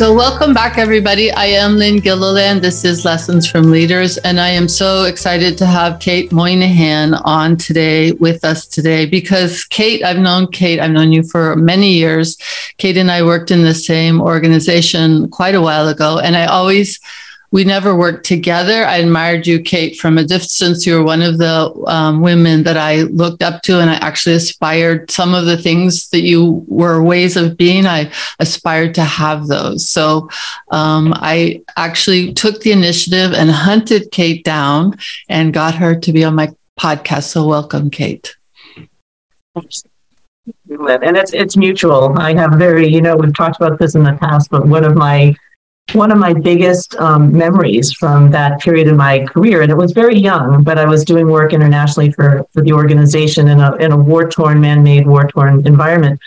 So welcome back, everybody. I am Lynn Gilliland. This is Lessons from Leaders, and I am so excited to have Kate Moynihan on today with us today because I've known you for many years. Kate and I worked in the same organization quite a while ago, and we never worked together. I admired you, Kate, from a distance. You were one of the women that I looked up to, and I actually aspired some of the things that you were ways of being. I aspired to have those. So I actually took the initiative and hunted Kate down and got her to be on my podcast. So welcome, Kate. And it's mutual. I have we've talked about this in the past, but one of my biggest memories from that period of my career, and it was very young, but I was doing work internationally for the organization in a war-torn, man-made war-torn environment.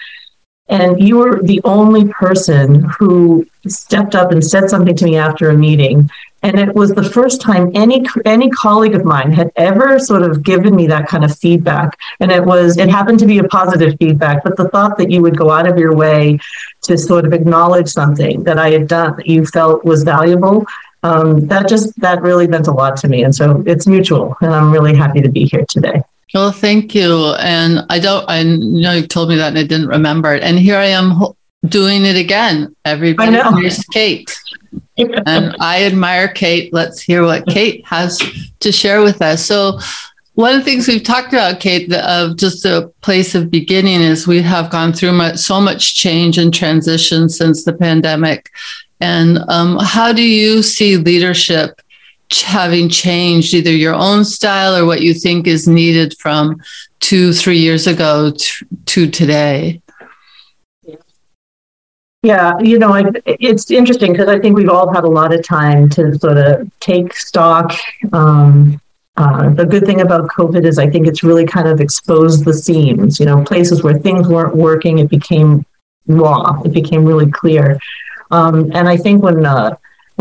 And you were the only person who stepped up and said something to me after a meeting. And it was the first time any colleague of mine had ever sort of given me that kind of feedback. And it happened to be a positive feedback, but the thought that you would go out of your way to sort of acknowledge something that I had done that you felt was valuable, that really meant a lot to me. And so it's mutual, and I'm really happy to be here today. Well, thank you. And I know you told me that and I didn't remember it. And here I am doing it again. Everybody here's Kate. And I admire Kate. Let's hear what Kate has to share with us. So one of the things we've talked about, Kate, of just a place of beginning is we have gone through so much change and transition since the pandemic. And how do you see leadership having changed either your own style or what you think is needed from 2-3 years ago to today? Yeah, it's interesting because I think we've all had a lot of time to sort of take stock. The good thing about COVID is I think it's really kind of exposed the seams, places where things weren't working, it became raw, it became really clear. And I think when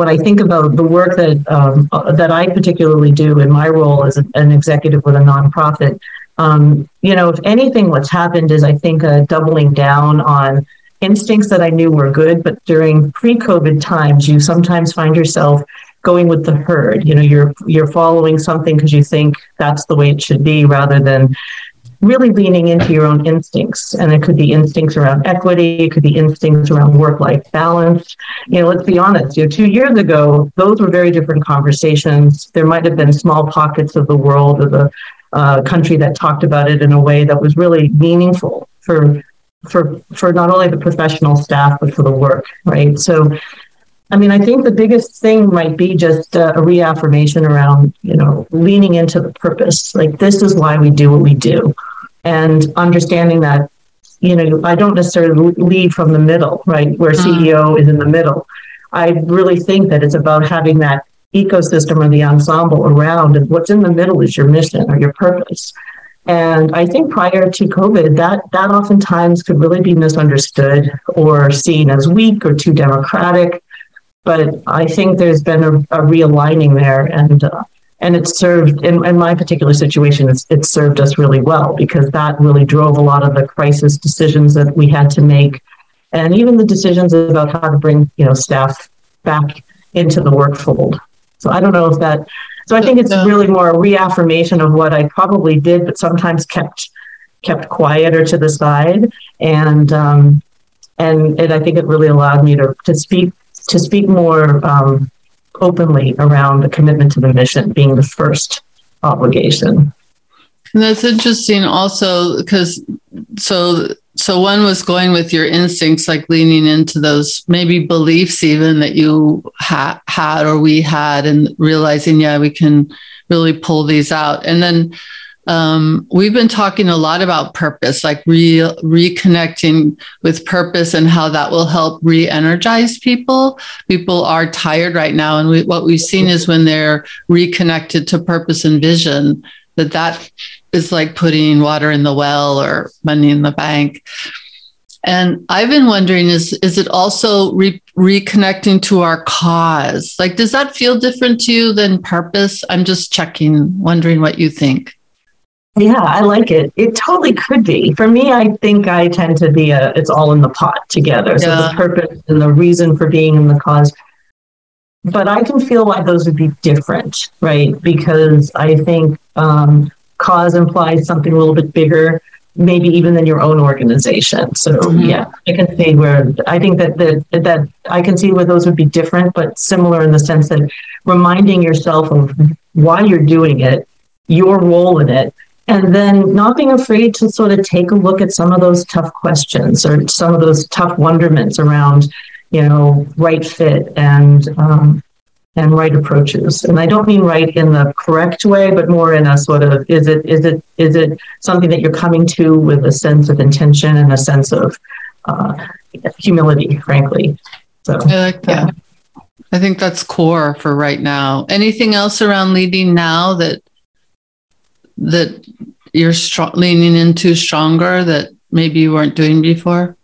I think about the work that I particularly do in my role as an executive with a nonprofit, if anything, what's happened is I think a doubling down on instincts that I knew were good, but during pre-COVID times, you sometimes find yourself going with the herd. You're following something because you think that's the way it should be rather than really leaning into your own instincts. And it could be instincts around equity. It could be instincts around work-life balance. Let's be honest, 2 years ago, those were very different conversations. There might have been small pockets of the world or the country that talked about it in a way that was really meaningful for not only the professional staff, but for the work, right? So, I think the biggest thing might be just a reaffirmation around, leaning into the purpose. Like, this is why we do what we do. And understanding that, I don't necessarily lead from the middle, right? Where CEO is in the middle. I really think that it's about having that ecosystem or the ensemble around, and what's in the middle is your mission or your purpose. And I think prior to COVID, that oftentimes could really be misunderstood or seen as weak or too democratic. But I think there's been a realigning there, and it's served, in my particular situation, it's served us really well, because that really drove a lot of the crisis decisions that we had to make, and even the decisions about how to bring staff back into the work fold. So I don't know if that. So I think it's really more a reaffirmation of what I probably did, but sometimes kept quiet or to the side, and I think it really allowed me to speak more openly around the commitment to the mission being the first obligation. And that's interesting also because so one was going with your instincts, like leaning into those maybe beliefs even that you had or we had, and realizing, yeah, we can really pull these out. And then we've been talking a lot about purpose, like reconnecting with purpose and how that will help re-energize people. People are tired right now. And what we've seen is when they're reconnected to purpose and vision, that is like putting water in the well or money in the bank. And I've been wondering, is it also reconnecting to our cause? Like, does that feel different to you than purpose? I'm just wondering what you think. Yeah, I like it. It totally could be. For me, I think I tend to be it's all in the pot together. So the purpose and the reason for being in the cause. But I can feel why those would be different, right? Because I think cause implies something a little bit bigger, maybe even than your own organization. So yeah, I can see where I think that I can see where those would be different, but similar in the sense that reminding yourself of why you're doing it, your role in it, and then not being afraid to sort of take a look at some of those tough questions or some of those tough wonderments around, right fit and right approaches. And I don't mean right in the correct way, but more in a sort of, is it something that you're coming to with a sense of intention and a sense of humility, frankly. So I like that. Yeah. I think that's core for right now. Anything else around leading now that you're leaning into stronger that maybe you weren't doing before?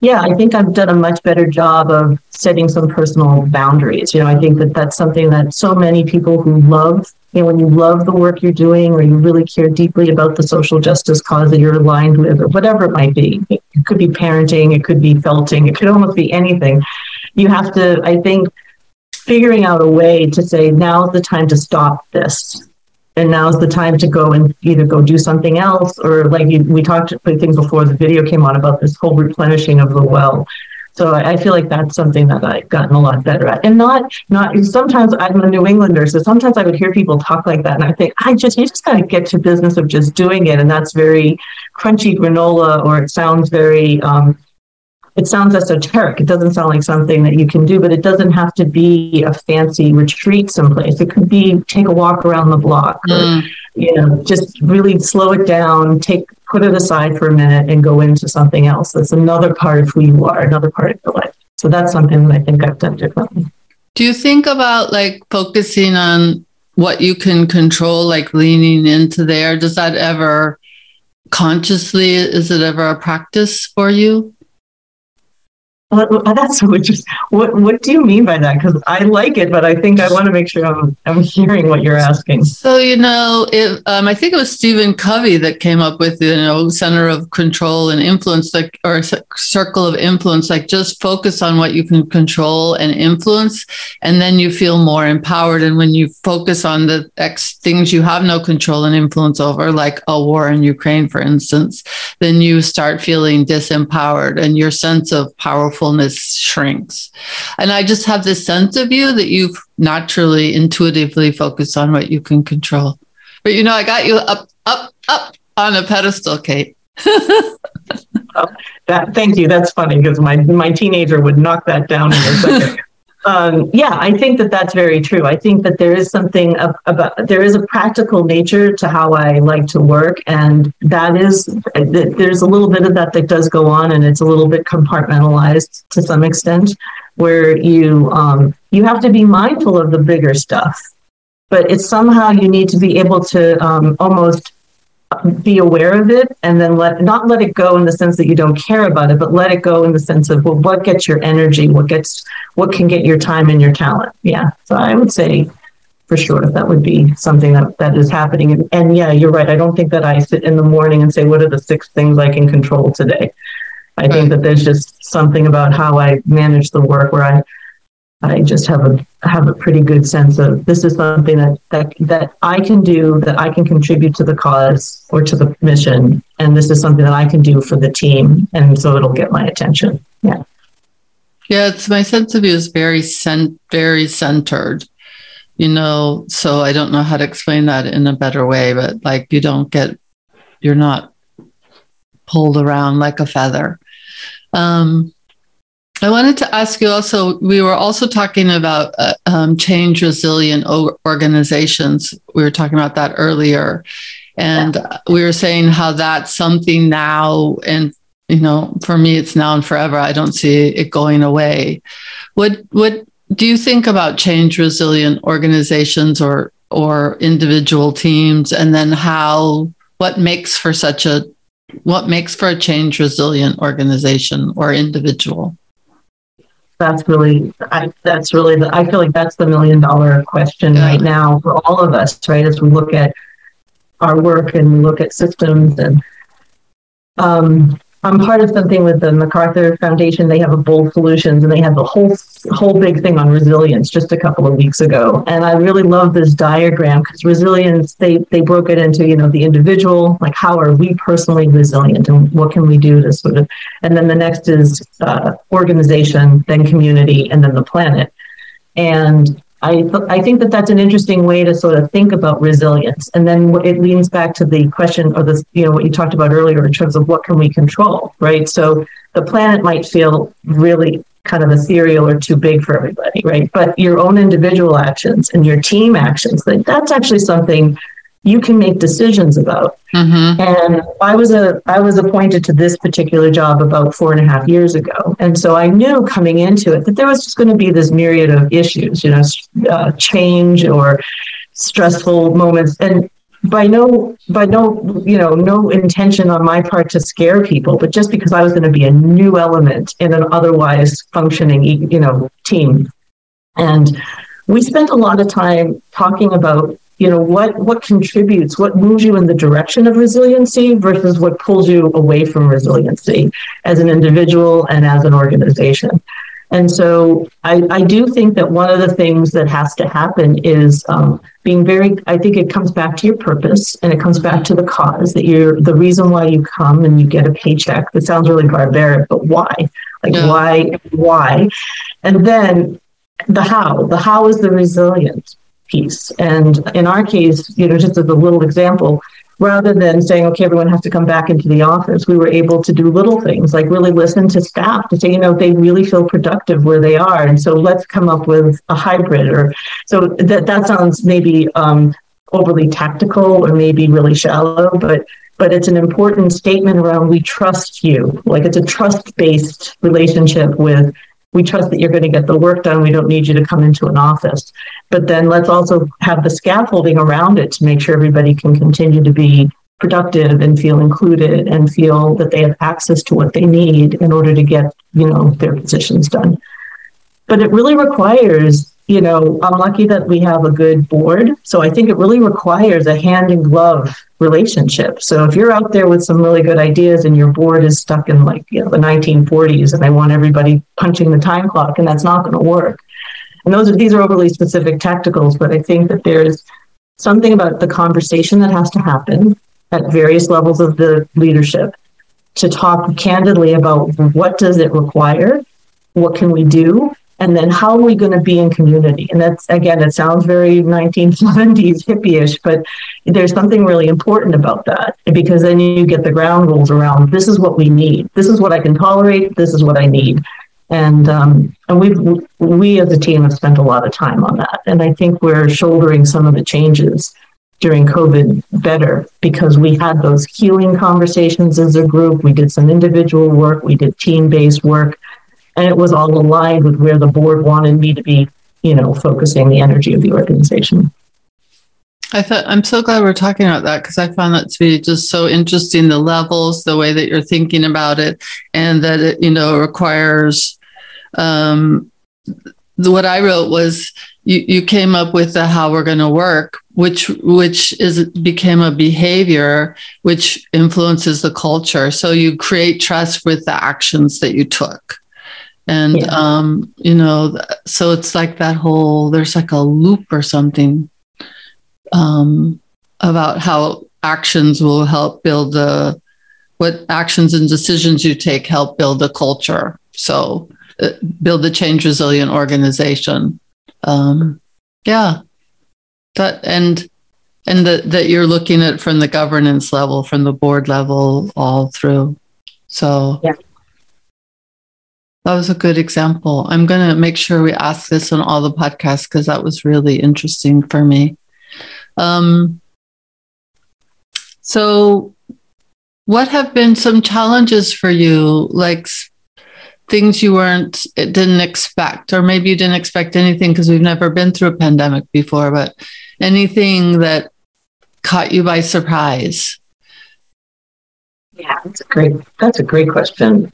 Yeah, I think I've done a much better job of setting some personal boundaries. I think that's something that so many people who love, when you love the work you're doing or you really care deeply about the social justice cause that you're aligned with or whatever it might be, it could be parenting, it could be felting, it could almost be anything. You have to, I think, figuring out a way to say, now's the time to stop this. And now's the time to go and either go do something else or we talked about things before the video came on about this whole replenishing of the well. So I feel like that's something that I've gotten a lot better at. And not sometimes I'm a New Englander, so sometimes I would hear people talk like that and I think, you just got to get to business of just doing it. And that's very crunchy granola, or it sounds very, it sounds esoteric. It doesn't sound like something that you can do, but it doesn't have to be a fancy retreat someplace. It could be take a walk around the block, or, just really slow it down, put it aside for a minute and go into something else. That's another part of who you are, another part of your life. So that's something that I think I've done differently. Do you think about focusing on what you can control, leaning into there? Does that ever is it ever a practice for you? That's so interesting. What do you mean by that? Because I like it, but I think I want to make sure I'm hearing what you're asking. So, if, I think it was Stephen Covey that came up with, center of control and influence, or circle of influence, just focus on what you can control and influence, and then you feel more empowered. And when you focus on the things you have no control and influence over, like a war in Ukraine, for instance, then you start feeling disempowered and your sense of powerfulness shrinks. And I just have this sense of you that you naturally, intuitively focus on what you can control. But I got you up on a pedestal, Kate. Thank you. That's funny because my teenager would knock that down in a second. Yeah, I think that's very true. I think that there is something there is a practical nature to how I like to work. And there's a little bit of that does go on, and it's a little bit compartmentalized to some extent, where you have to be mindful of the bigger stuff, but it's somehow you need to be able to almost be aware of it and then not let it go in the sense that you don't care about it, but let it go in the sense of, what gets your energy, what can get your time and your talent. Yeah. So I would say for sure that would be something that is happening. And yeah, you're right. I don't think that I sit in the morning and say, what are the 6 things I can control today? I think that there's just something about how I manage the work where I just have a pretty good sense of, this is something that I can do, that I can contribute to the cause or to the mission, and this is something that I can do for the team, and so it'll get my attention. Yeah, it's my sense of you is very centered, so I don't know how to explain that in a better way, but you're not pulled around like a feather. I wanted to ask you also, we were also talking about change resilient organizations. We were talking about that earlier. And we were saying how that's something now. And, for me, it's now and forever. I don't see it going away. What do you think about change resilient organizations or individual teams? And then what makes for a change resilient organization or individual? I feel like that's the $1 million question right now for all of us, right? As we look at our work and look at systems. And I'm part of something with the MacArthur Foundation. They have a Bold Solutions, and they had the whole big thing on resilience just a couple of weeks ago. And I really love this diagram, because resilience, they broke it into, you know, the individual, like how are we personally resilient and what can we do to sort of, and then the next is organization, then community, and then the planet. And I think that that's an interesting way to sort of think about resilience. And then it leans back to the question of this, you know, what you talked about earlier in terms of what can we control, right? So the planet might feel really kind of ethereal or too big for everybody, right? But your own individual actions and your team actions, that's actually something you can make decisions about. Mm-hmm. And I was appointed to this particular job about 4.5 years ago. And so I knew coming into it that there was just going to be this myriad of issues, you know, change or stressful moments. And no intention on my part to scare people, but just because I was going to be a new element in an otherwise functioning, you know, team. And we spent a lot of time talking about, you know, what contributes, what moves you in the direction of resiliency versus what pulls you away from resiliency as an individual and as an organization. And so I do think that one of the things that has to happen is being very, I think it comes back to your purpose, and it comes back to the cause, that you're the reason why you come and you get a paycheck. That sounds really barbaric, but why? Like, yeah. Why? And then the how. The how is the resilience piece. And in our case, you know, just as a little example, rather than saying, okay, everyone has to come back into the office, we were able to do little things like really listen to staff to say, you know, they really feel productive where they are. And so let's come up with a hybrid. Or so that sounds maybe overly tactical or maybe really shallow, but it's an important statement around we trust you. Like, it's a trust-based relationship with, we trust that you're going to get the work done. We don't need you to come into an office. But then let's also have the scaffolding around it to make sure everybody can continue to be productive and feel included and feel that they have access to what they need in order to get, you know, their positions done. But it really requires, you know, I'm lucky that we have a good board. So I think it really requires a hand in glove relationship. So if you're out there with some really good ideas and your board is stuck in, like, you know, the 1940s and they want everybody punching the time clock, and that's not going to work. And these are overly specific tacticals, but I think that there's something about the conversation that has to happen at various levels of the leadership to talk candidly about what does it require, what can we do, and then how are we going to be in community? And that's, again, it sounds very 1970s hippie-ish, but there's something really important about that, because then you get the ground rules around, this is what we need. This is what I can tolerate. This is what I need. And we as a team have spent a lot of time on that. And I think we're shouldering some of the changes during COVID better because we had those healing conversations as a group. We did some individual work. We did team-based work. And it was all aligned with where the board wanted me to be, you know, focusing the energy of the organization. I'm so glad we're talking about that, because I found that to be just so interesting, the levels, the way that you're thinking about it, and that it, you know, requires, what I wrote was you came up with the how we're going to work, which became a behavior which influences the culture. So you create trust with the actions that you took. And, yeah. You know, so it's like that whole, there's like a loop or something about how actions will help build what actions and decisions you take help build the culture. So build the change resilient organization. Yeah. That you're looking at from the governance level, from the board level, all through. So, yeah. That was a good example. I'm going to make sure we ask this on all the podcasts because that was really interesting for me. So what have been some challenges for you, like things you didn't expect, or maybe you didn't expect anything because we've never been through a pandemic before, but anything that caught you by surprise? Yeah, that's a great question.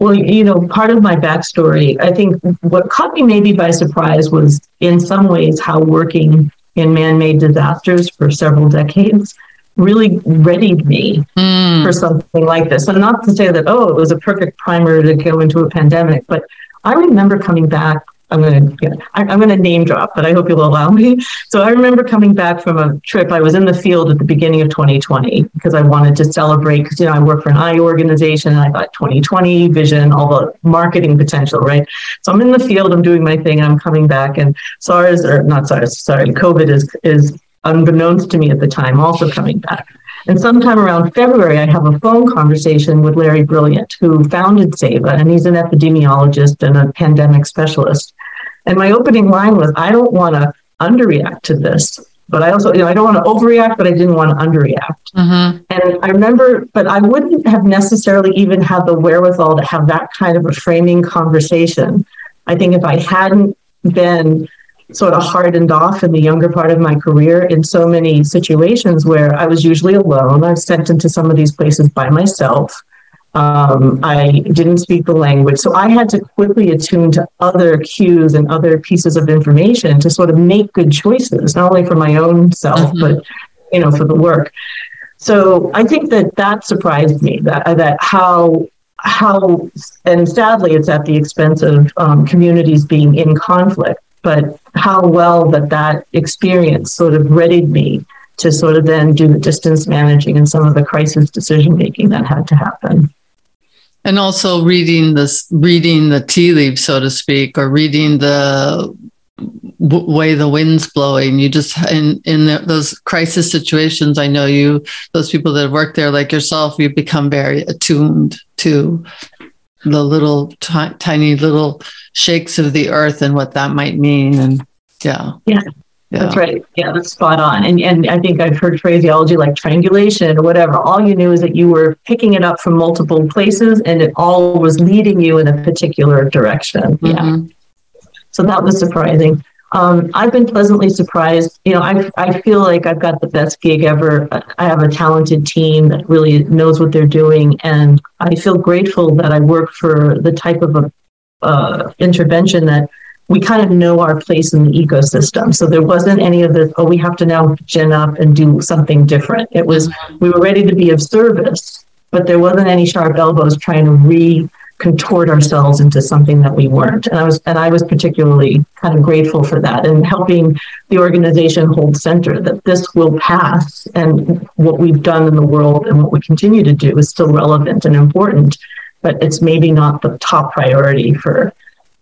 Well, you know, part of my backstory, I think what caught me maybe by surprise was in some ways how working in man-made disasters for several decades really readied me for something like this. And not to say that, it was a perfect primer to go into a pandemic, but I remember coming back. I'm going to name drop, but I hope you'll allow me. So I remember coming back from a trip. I was in the field at the beginning of 2020 because I wanted to celebrate, because, I work for an eye organization, and I thought 2020 vision, all the marketing potential, right? So I'm in the field, I'm doing my thing, and I'm coming back, and COVID is unbeknownst to me at the time, also coming back. And sometime around February, I have a phone conversation with Larry Brilliant, who founded SEVA, and he's an epidemiologist and a pandemic specialist. And my opening line was, I don't want to underreact to this, but I also, I don't want to overreact, but I didn't want to underreact. Mm-hmm. And I remember, but I wouldn't have necessarily even had the wherewithal to have that kind of a framing conversation. I think if I hadn't been sort of hardened off in the younger part of my career in so many situations where I was usually alone. I was sent into some of these places by myself. I didn't speak the language. So I had to quickly attune to other cues and other pieces of information to sort of make good choices, not only for my own self, but, for the work. So I think that surprised me, that how, and sadly it's at the expense of communities being in conflict, but how well that experience sort of readied me to sort of then do the distance managing and some of the crisis decision-making that had to happen. And also reading the tea leaves, so to speak, or reading the way the wind's blowing. You just, in those crisis situations, I know those people that work there like yourself, you become very attuned to the little tiny little shakes of the earth and what that might mean. And yeah, that's right. Yeah, that's spot on. And I think I've heard phraseology like triangulation or whatever. All you knew is that you were picking it up from multiple places and it all was leading you in a particular direction. Yeah. Mm-hmm. So that was surprising. I've been pleasantly surprised. I feel like I've got the best gig ever. I have a talented team that really knows what they're doing. And I feel grateful that I work for the type of intervention that we kind of know our place in the ecosystem. So there wasn't any of this, we have to now gin up and do something different. It was, we were ready to be of service, but there wasn't any sharp elbows trying to contort ourselves into something that we weren't. And I was particularly kind of grateful for that, and helping the organization hold center that this will pass, and what we've done in the world and what we continue to do is still relevant and important, but it's maybe not the top priority for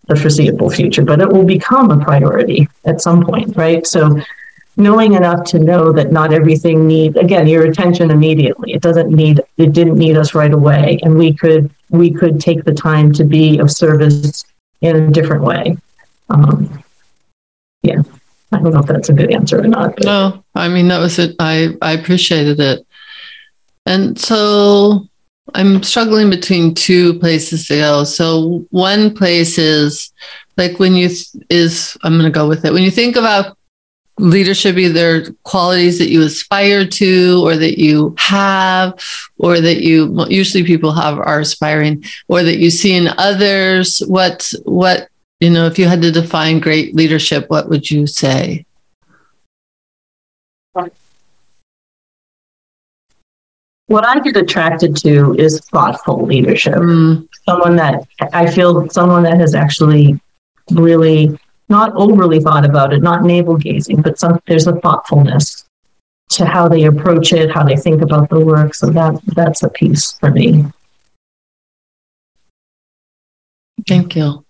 the foreseeable future, but it will become a priority at some point, right? So knowing enough to know that not everything needs, again, your attention immediately. It didn't need us right away. And we could take the time to be of service in a different way. I don't know if that's a good answer or not. But. No, I mean, that was it. I appreciated it. And so I'm struggling between two places to go. So one place is like I'm going to go with it. When you think about leadership, either qualities that you aspire to, or that you have, or that you usually people have are aspiring, or that you see in others. What if you had to define great leadership, what would you say? What I get attracted to is thoughtful leadership. Someone that has actually really not overly thought about it, not navel-gazing, but there's a thoughtfulness to how they approach it, how they think about the work. So that's a piece for me. Thank you.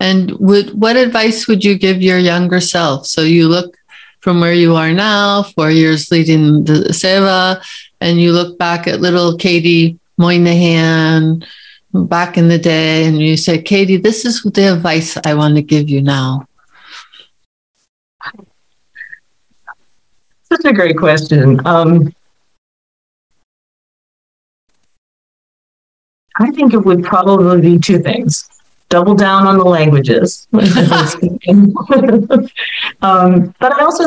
And what advice would you give your younger self? So you look from where you are now, 4 years leading the SEVA, and you look back at little Kate Moynihan back in the day, and you say, Katie, this is the advice I want to give you now. Such a great question. I think it would probably be two things. Double down on the languages. But I also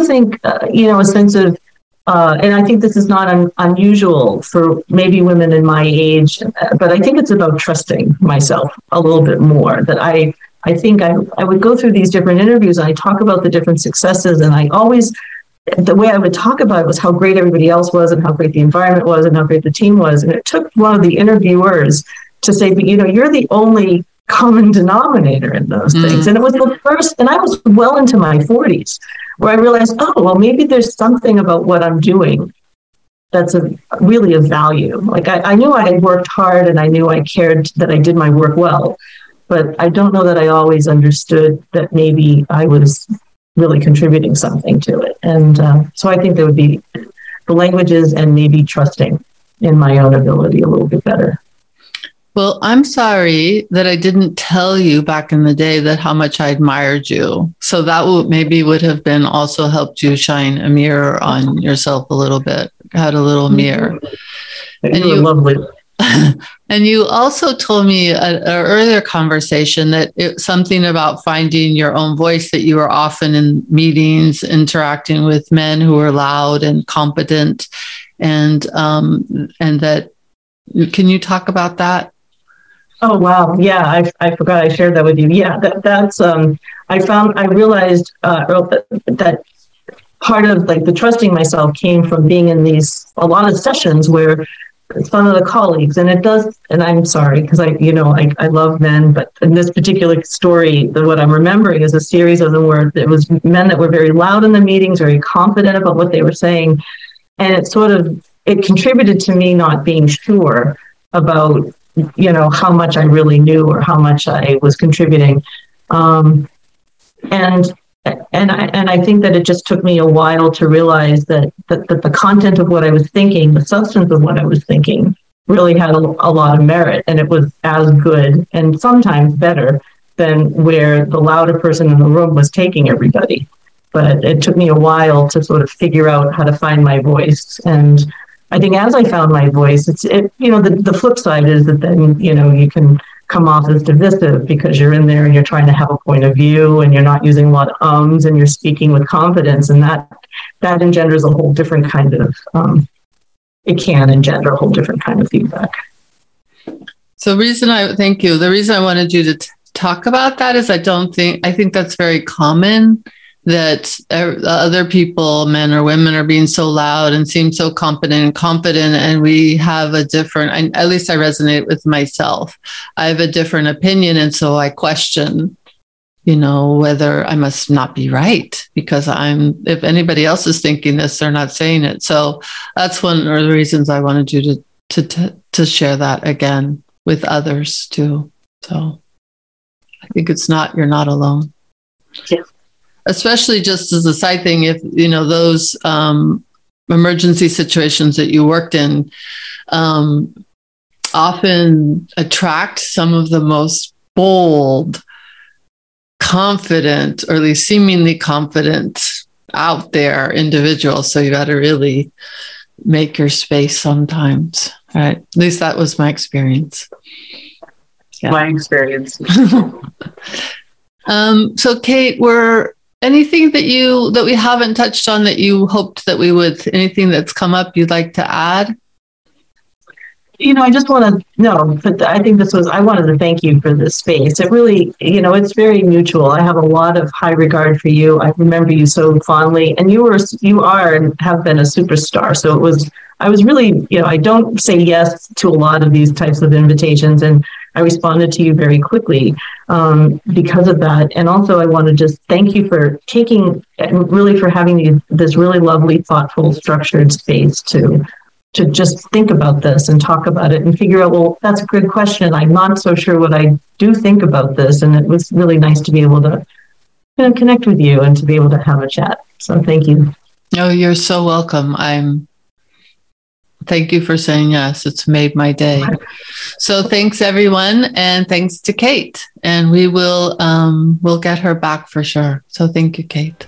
think, a sense of, and I think this is not unusual for maybe women in my age, but I think it's about trusting myself a little bit more. That I think I would go through these different interviews and I talk about the different successes, and I always the way I would talk about it was how great everybody else was and how great the environment was and how great the team was. And it took one of the interviewers to say, but you know, you're the only common denominator in those things. And it was the first, and I was well into my 40s, where I realized, oh, well, maybe there's something about what I'm doing that's really of value. Like I knew I had worked hard and I knew I cared that I did my work well, but I don't know that I always understood that maybe I was really contributing something to it. And so I think there would be the languages and maybe trusting in my own ability a little bit better. Well, I'm sorry that I didn't tell you back in the day that how much I admired you. So that maybe would have been also helped you shine a mirror on yourself a little bit, had a little mirror. And you were lovely. And you also told me an earlier conversation that something about finding your own voice, that you were often in meetings interacting with men who were loud and competent, and that. Can you talk about that? Oh wow, yeah, I forgot I shared that with you. Yeah, that's I realized that part of like the trusting myself came from being in a lot of sessions where some of the colleagues, and it does, and I'm sorry, because I love men, but in this particular story, what I'm remembering is a series of them where it was men that were very loud in the meetings, very confident about what they were saying, and it sort of, it contributed to me not being sure about, you know, how much I really knew or how much I was contributing. And I think that it just took me a while to realize that the content of what I was thinking, the substance of what I was thinking really had a lot of merit, and it was as good and sometimes better than where the louder person in the room was taking everybody. But it took me a while to sort of figure out how to find my voice. And I think as I found my voice, the flip side is that then, you know, you can come off as divisive because you're in there and you're trying to have a point of view and you're not using a lot of ums and you're speaking with confidence. And that engenders a whole different kind of, it can engender a whole different kind of feedback. So the reason I wanted you to talk about that is I think that's very common, that other people, men or women, are being so loud and seem so competent and confident, and we have a different, at least I resonate with myself, I have a different opinion, and so I question, you know, whether I must not be right, because if anybody else is thinking this, they're not saying it. So that's one of the reasons I wanted you to share that again with others too. So I think you're not alone. Yeah. Especially, just as a side thing, if you know those emergency situations that you worked in often attract some of the most bold, confident, or at least seemingly confident out there individuals. So you got to really make your space sometimes, right? At least that was my experience. Yeah. My experience. So, Kate, anything that we haven't touched on that you hoped that we would, anything that's come up you'd like to add? You know, I wanted to thank you for this space. It really, you know, it's very mutual. I have a lot of high regard for you. I remember you so fondly, and you are and have been a superstar. So I was really, you know, I don't say yes to a lot of these types of invitations, and I responded to you very quickly because of that. And also I want to just thank you for for having this really lovely, thoughtful, structured space to just think about this and talk about it and figure out, well, that's a good question. I'm not so sure what I do think about this. And it was really nice to be able to, you know, connect with you and to be able to have a chat. So thank you. No, you're so welcome. Thank you for saying yes. It's made my day. So thanks everyone. And thanks to Kate. And we'll get her back for sure. So thank you, Kate.